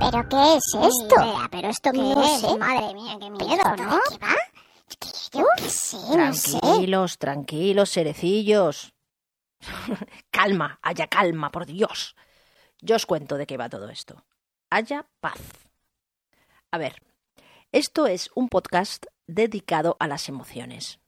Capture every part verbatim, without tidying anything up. ¿Pero qué es esto? Mira, pero esto qué no es, sé. Madre mía, qué miedo, ¿no? ¿Qué va? Yo qué sé, no sé. Tranquilos, tranquilos, cerecillos. Calma, haya calma, por Dios. Yo os cuento de qué va todo esto. Haya paz. A ver, esto es un podcast dedicado a las emociones.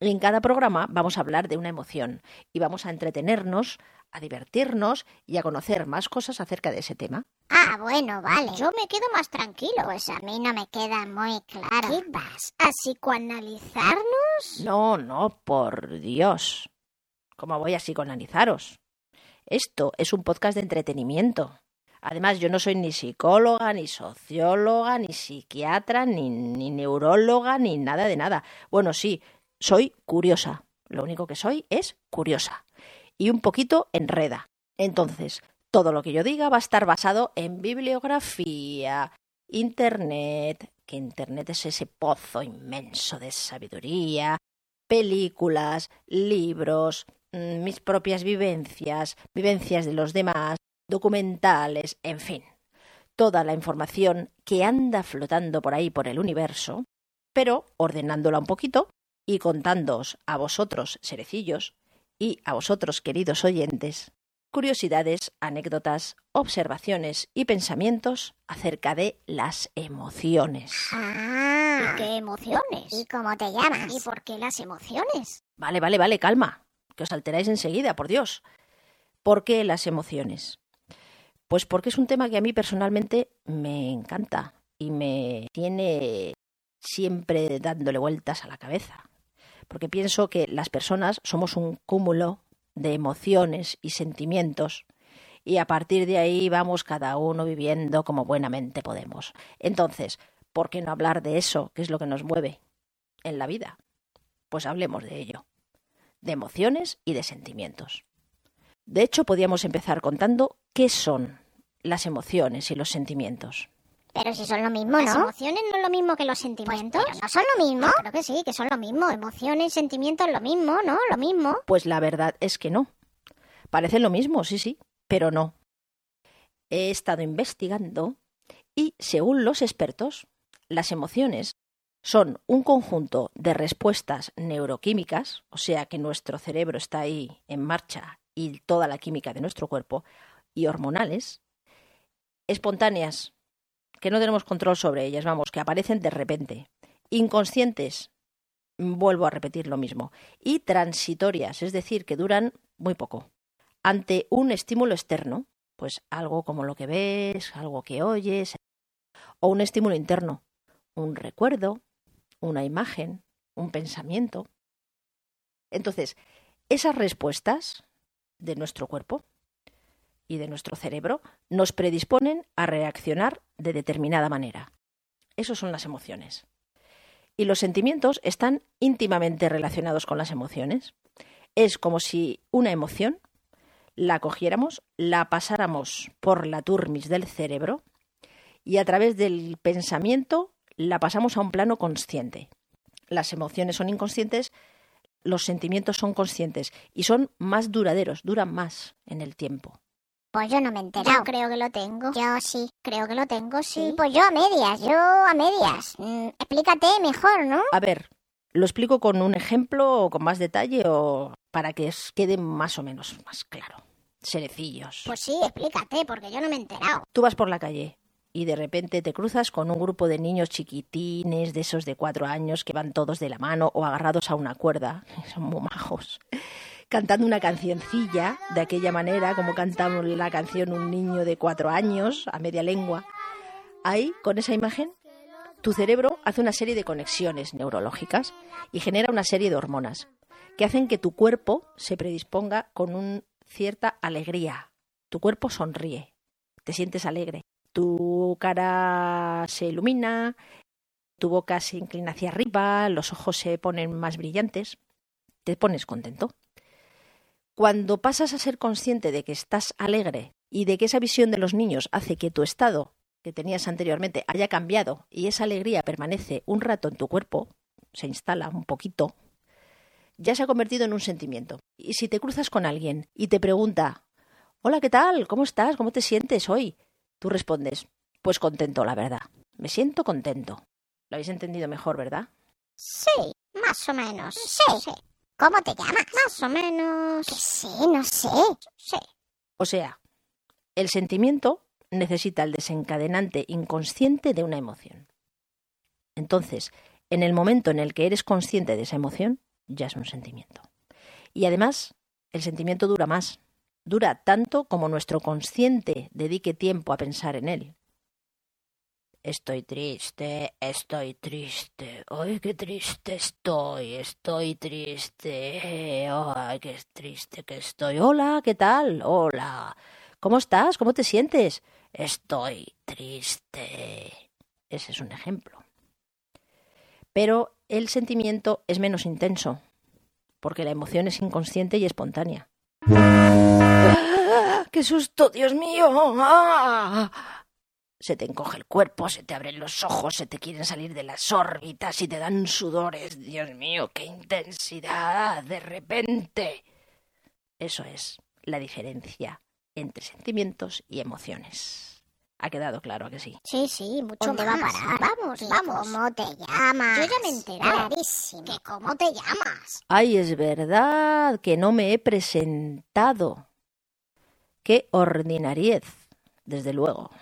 En cada programa vamos a hablar de una emoción y vamos a entretenernos, a divertirnos y a conocer más cosas acerca de ese tema. Ah, bueno, vale. Yo me quedo más tranquilo. Pues a mí no me queda muy claro. ¿Qué vas? ¿A psicoanalizarnos? No, no, por Dios. ¿Cómo voy a psicoanalizaros? Esto es un podcast de entretenimiento. Además, yo no soy ni psicóloga, ni socióloga, ni psiquiatra, ni, ni neuróloga, ni nada de nada. Bueno, sí, soy curiosa. Lo único que soy es curiosa. Y un poquito enreda. Entonces, todo lo que yo diga va a estar basado en bibliografía, internet, que internet es ese pozo inmenso de sabiduría, películas, libros, mis propias vivencias, vivencias de los demás, documentales, en fin. Toda la información que anda flotando por ahí por el universo, pero ordenándola un poquito y contándoos a vosotros, serecillos, y a vosotros, queridos oyentes, curiosidades, anécdotas, observaciones y pensamientos acerca de las emociones. Ah, ¿y qué emociones? ¿Y cómo te llamas? ¿Y por qué las emociones? Vale, vale, vale, calma, que os alteráis enseguida, por Dios. ¿Por qué las emociones? Pues porque es un tema que a mí personalmente me encanta y me tiene siempre dándole vueltas a la cabeza. Porque pienso que las personas somos un cúmulo de emociones y sentimientos y a partir de ahí vamos cada uno viviendo como buenamente podemos. Entonces, ¿por qué no hablar de eso, que es lo que nos mueve en la vida? Pues hablemos de ello, de emociones y de sentimientos. De hecho, podíamos empezar contando qué son las emociones y los sentimientos. Pero si son lo mismo, ¿no? ¿Las emociones no es lo mismo que los sentimientos? Pues, ¿no son lo mismo? Yo creo que sí, que son lo mismo. Emociones, sentimientos, lo mismo, ¿no? Lo mismo. Pues la verdad es que no. Parecen lo mismo, sí, sí, pero no. He estado investigando y, según los expertos, las emociones son un conjunto de respuestas neuroquímicas, o sea que nuestro cerebro está ahí en marcha y toda la química de nuestro cuerpo, y hormonales, espontáneas, que no tenemos control sobre ellas, vamos, que aparecen de repente, inconscientes, vuelvo a repetir lo mismo, y transitorias, es decir, que duran muy poco. Ante un estímulo externo, pues algo como lo que ves, algo que oyes, o un estímulo interno, un recuerdo, una imagen, un pensamiento. Entonces, esas respuestas de nuestro cuerpo y de nuestro cerebro nos predisponen a reaccionar de determinada manera. Esas son las emociones. Y los sentimientos están íntimamente relacionados con las emociones. Es como si una emoción la cogiéramos, la pasáramos por la turmis del cerebro y a través del pensamiento la pasamos a un plano consciente. Las emociones son inconscientes, los sentimientos son conscientes y son más duraderos, duran más en el tiempo. Pues yo no me he enterado. Yo creo que lo tengo. Yo sí. Creo que lo tengo, sí. sí. Pues yo a medias, yo a medias. Mm, explícate mejor, ¿no? A ver, lo explico con un ejemplo o con más detalle o para que os quede más o menos más claro. Serecillos. Pues sí, explícate, porque yo no me he enterado. Tú vas por la calle y de repente te cruzas con un grupo de niños chiquitines, de esos de cuatro años que van todos de la mano o agarrados a una cuerda. Son muy majos. Cantando una cancioncilla, de aquella manera, como cantaba la canción un niño de cuatro años, a media lengua. Ahí, con esa imagen, tu cerebro hace una serie de conexiones neurológicas y genera una serie de hormonas que hacen que tu cuerpo se predisponga con una cierta alegría. Tu cuerpo sonríe, te sientes alegre, tu cara se ilumina, tu boca se inclina hacia arriba, los ojos se ponen más brillantes, te pones contento. Cuando pasas a ser consciente de que estás alegre y de que esa visión de los niños hace que tu estado que tenías anteriormente haya cambiado y esa alegría permanece un rato en tu cuerpo, se instala un poquito, ya se ha convertido en un sentimiento. Y si te cruzas con alguien y te pregunta, hola, ¿qué tal? ¿Cómo estás? ¿Cómo te sientes hoy? Tú respondes, pues contento, la verdad. Me siento contento. ¿Lo habéis entendido mejor, verdad? Sí, más o menos. Sí. sí. ¿Cómo te llamas? Más o menos. Que sí, no sé. Sí. O sea, el sentimiento necesita el desencadenante inconsciente de una emoción. Entonces, en el momento en el que eres consciente de esa emoción, ya es un sentimiento. Y además, el sentimiento dura más. Dura tanto como nuestro consciente dedique tiempo a pensar en él. Estoy triste, estoy triste, ¡ay, qué triste estoy! Estoy triste, ¡ay, qué triste que estoy! Hola, ¿qué tal? Hola, ¿cómo estás? ¿Cómo te sientes? Estoy triste. Ese es un ejemplo. Pero el sentimiento es menos intenso, porque la emoción es inconsciente y espontánea. ¡Ah, ¡Qué susto, Dios mío! ¡Ah! Se te encoge el cuerpo, se te abren los ojos, se te quieren salir de las órbitas y te dan sudores. Dios mío, qué intensidad de repente. Eso es la diferencia entre sentimientos y emociones. ¿Ha quedado claro que sí? Sí, sí, mucho ¿Dónde más. va a parar? Vamos, ¿Qué vamos. ¿Cómo te llamas? Yo ya me enteré. Clarísimo. ¿Qué cómo te llamas? Ay, es verdad que no me he presentado. Qué ordinariez, desde luego.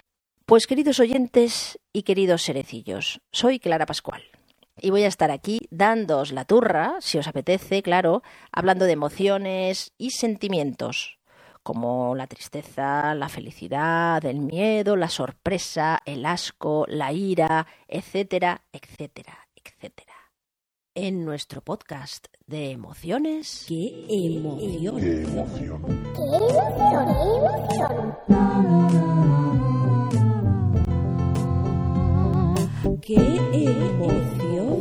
Pues queridos oyentes y queridos serecillos, soy Clara Pascual y voy a estar aquí dándoos la turra, si os apetece, claro, hablando de emociones y sentimientos, como la tristeza, la felicidad, el miedo, la sorpresa, el asco, la ira, etcétera, etcétera, etcétera. En nuestro podcast de emociones... ¡Qué emoción! ¡Qué emoción! ¡Qué emoción! ¡Qué emoción! ¡Qué emoción!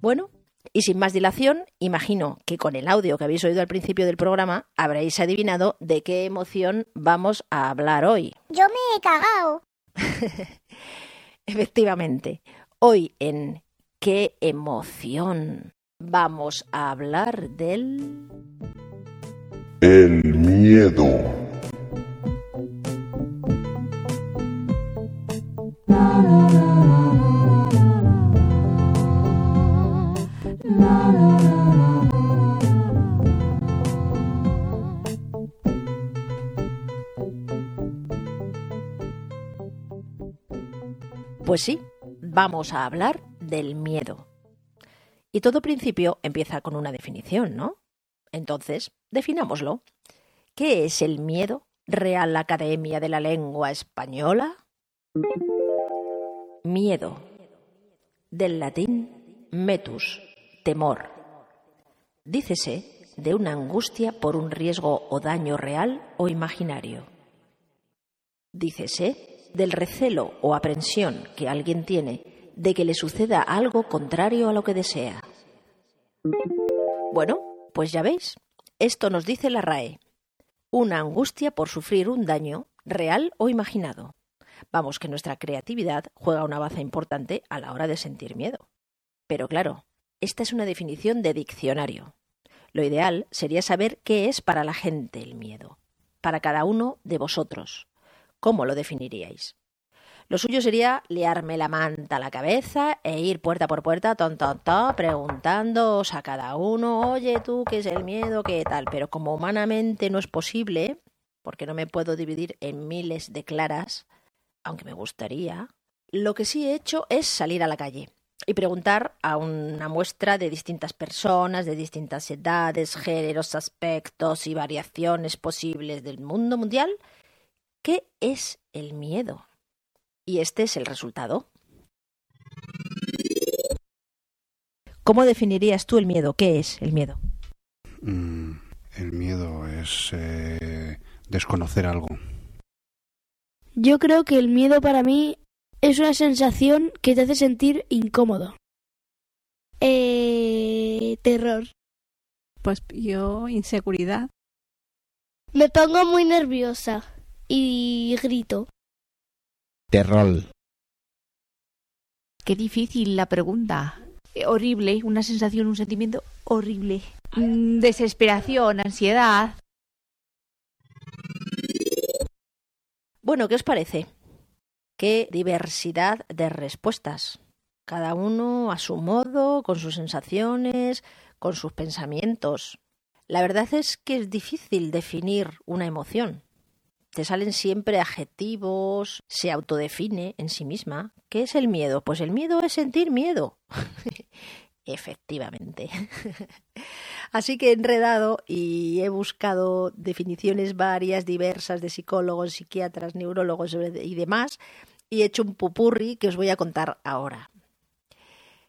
Bueno, y sin más dilación, imagino que con el audio que habéis oído al principio del programa habréis adivinado de qué emoción vamos a hablar hoy. ¡Yo me he cagado! Efectivamente, hoy en ¿Qué emoción? Vamos a hablar del... el miedo. Pues sí, vamos a hablar del miedo. Y todo principio empieza con una definición, ¿no? Entonces, definámoslo. ¿Qué es el miedo? Real Academia de la Lengua Española. Miedo, del latín metus, temor. Dícese de una angustia por un riesgo o daño real o imaginario. Dícese del recelo o aprensión que alguien tiene de que le suceda algo contrario a lo que desea. Bueno, pues ya veis, esto nos dice la R A E. Una angustia por sufrir un daño real o imaginado. Vamos, que nuestra creatividad juega una baza importante a la hora de sentir miedo. Pero claro, esta es una definición de diccionario. Lo ideal sería saber qué es para la gente el miedo. Para cada uno de vosotros. ¿Cómo lo definiríais? Lo suyo sería liarme la manta a la cabeza e ir puerta por puerta, ton, ton, ton, preguntándoos a cada uno, oye, tú, ¿qué es el miedo? ¿Qué tal? Pero como humanamente no es posible, porque no me puedo dividir en miles de claras, aunque me gustaría, lo que sí he hecho es salir a la calle y preguntar a una muestra de distintas personas, de distintas edades, géneros, aspectos y variaciones posibles del mundo mundial, ¿qué es el miedo? Y este es el resultado. ¿Cómo definirías tú el miedo? ¿Qué es el miedo? Mm, el miedo es eh, desconocer algo. Yo creo que el miedo para mí es una sensación que te hace sentir incómodo. Eh, terror. Pues yo, inseguridad. Me pongo muy nerviosa y grito. Terror. Qué difícil la pregunta. Horrible, una sensación, un sentimiento horrible. Desesperación, ansiedad. Bueno, ¿qué os parece? Qué diversidad de respuestas. Cada uno a su modo, con sus sensaciones, con sus pensamientos. La verdad es que es difícil definir una emoción. Te salen siempre adjetivos, se autodefine en sí misma. ¿Qué es el miedo? Pues el miedo es sentir miedo. Efectivamente. Así que he enredado y he buscado definiciones varias, diversas, de psicólogos, psiquiatras, neurólogos y demás, y he hecho un popurrí que os voy a contar ahora.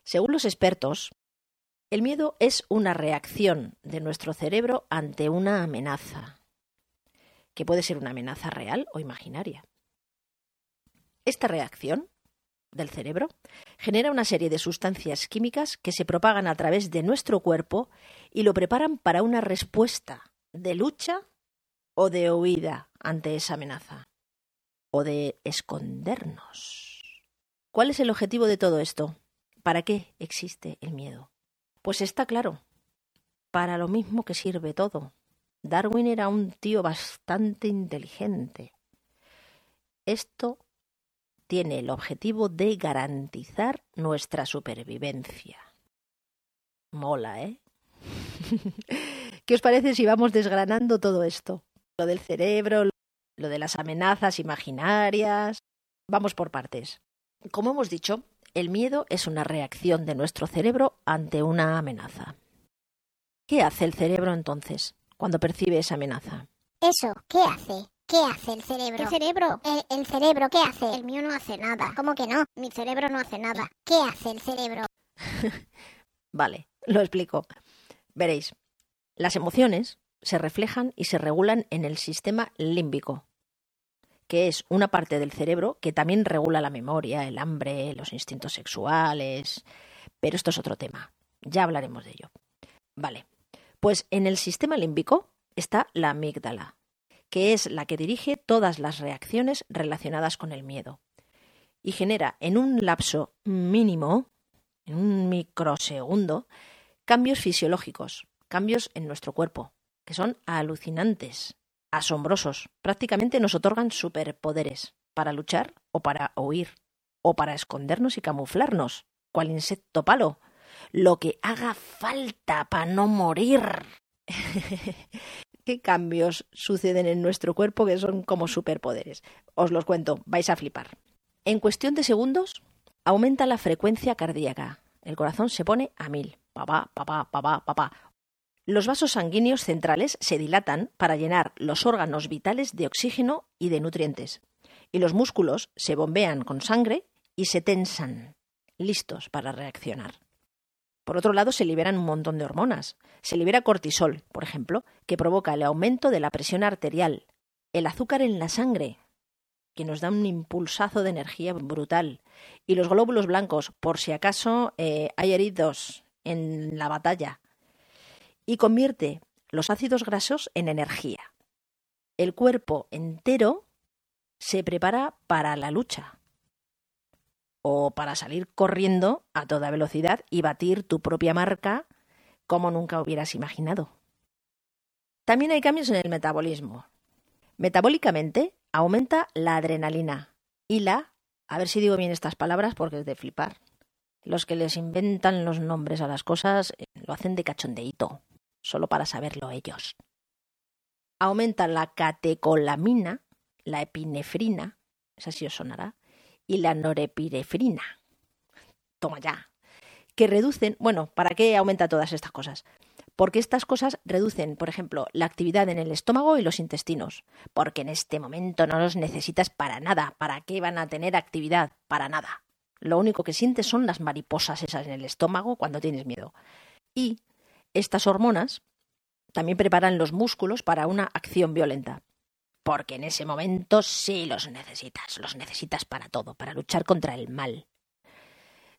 Según los expertos, el miedo es una reacción de nuestro cerebro ante una amenaza, que puede ser una amenaza real o imaginaria. Esta reacción del cerebro genera una serie de sustancias químicas que se propagan a través de nuestro cuerpo y lo preparan para una respuesta de lucha o de huida ante esa amenaza, o de escondernos. ¿Cuál es el objetivo de todo esto? ¿Para qué existe el miedo? Pues está claro, para lo mismo que sirve todo. Darwin era un tío bastante inteligente. Esto tiene el objetivo de garantizar nuestra supervivencia. Mola, ¿eh? ¿Qué os parece si vamos desgranando todo esto? Lo del cerebro, lo de las amenazas imaginarias. Vamos por partes. Como hemos dicho, el miedo es una reacción de nuestro cerebro ante una amenaza. ¿Qué hace el cerebro entonces cuando percibe esa amenaza? Eso, ¿qué hace? ¿Qué hace el cerebro? ¿Qué cerebro? El, el cerebro, ¿qué hace? El mío no hace nada. ¿Cómo que no? Mi cerebro no hace nada. ¿Qué hace el cerebro? Vale, lo explico. Veréis, las emociones se reflejan y se regulan en el sistema límbico, que es una parte del cerebro que también regula la memoria, el hambre, los instintos sexuales. Pero esto es otro tema. Ya hablaremos de ello. Vale. Pues en el sistema límbico está la amígdala, que es la que dirige todas las reacciones relacionadas con el miedo y genera en un lapso mínimo, en un microsegundo, cambios fisiológicos, cambios en nuestro cuerpo, que son alucinantes, asombrosos. Prácticamente nos otorgan superpoderes para luchar o para huir o para escondernos y camuflarnos, cual insecto palo. Lo que haga falta para no morir. ¿Qué cambios suceden en nuestro cuerpo que son como superpoderes? Os los cuento, vais a flipar. En cuestión de segundos, aumenta la frecuencia cardíaca. El corazón se pone a mil. Papá, papá, papá, papá. Los vasos sanguíneos centrales se dilatan para llenar los órganos vitales de oxígeno y de nutrientes. Y los músculos se bombean con sangre y se tensan, listos para reaccionar. Por otro lado, se liberan un montón de hormonas. Se libera cortisol, por ejemplo, que provoca el aumento de la presión arterial, el azúcar en la sangre, que nos da un impulsazo de energía brutal, y los glóbulos blancos, por si acaso eh, hay heridos en la batalla, y convierte los ácidos grasos en energía. El cuerpo entero se prepara para la lucha, o para salir corriendo a toda velocidad y batir tu propia marca como nunca hubieras imaginado. También hay cambios en el metabolismo. Metabólicamente aumenta la adrenalina y la, a ver si digo bien estas palabras porque es de flipar, los que les inventan los nombres a las cosas lo hacen de cachondeíto, solo para saberlo ellos. Aumenta la catecolamina, la epinefrina, esa sí os sonará, y la norepinefrina, toma ya, que reducen, bueno, ¿para qué aumenta todas estas cosas? Porque estas cosas reducen, por ejemplo, la actividad en el estómago y los intestinos, porque en este momento no los necesitas para nada, ¿para qué van a tener actividad? Para nada. Lo único que sientes son las mariposas esas en el estómago cuando tienes miedo. Y estas hormonas también preparan los músculos para una acción violenta. Porque en ese momento sí los necesitas, los necesitas para todo, para luchar contra el mal.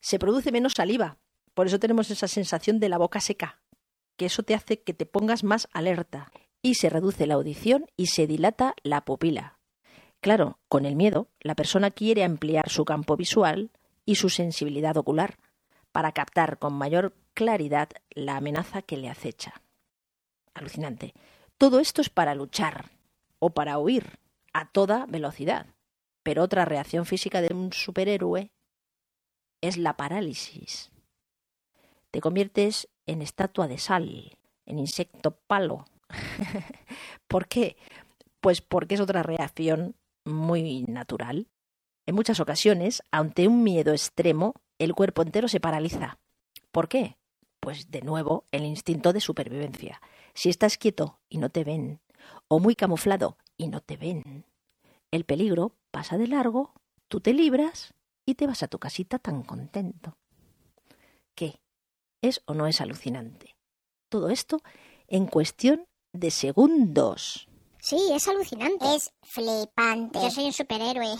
Se produce menos saliva, por eso tenemos esa sensación de la boca seca, que eso te hace que te pongas más alerta. Y se reduce la audición y se dilata la pupila. Claro, con el miedo, la persona quiere ampliar su campo visual y su sensibilidad ocular para captar con mayor claridad la amenaza que le acecha. Alucinante. Todo esto es para luchar o para huir a toda velocidad. Pero otra reacción física de un superhéroe es la parálisis. Te conviertes en estatua de sal, en insecto palo. ¿Por qué? Pues porque es otra reacción muy natural. En muchas ocasiones, ante un miedo extremo, el cuerpo entero se paraliza. ¿Por qué? Pues de nuevo, el instinto de supervivencia. Si estás quieto y no te ven, o muy camuflado y no te ven, el peligro pasa de largo, tú te libras y te vas a tu casita tan contento. ¿Qué? ¿Es o no es alucinante? Todo esto en cuestión de segundos. Sí, es alucinante. Es flipante. Yo soy un superhéroe.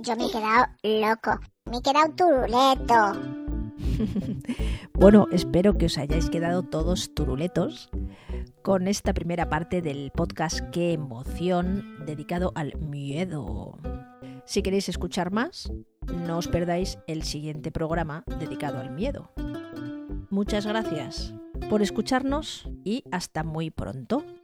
Yo me he quedado loco. Me he quedado turuleto. Bueno, espero que os hayáis quedado todos turuletos con esta primera parte del podcast Qué emoción, dedicado al miedo. Si queréis escuchar más, no os perdáis el siguiente programa dedicado al miedo. Muchas gracias por escucharnos y hasta muy pronto.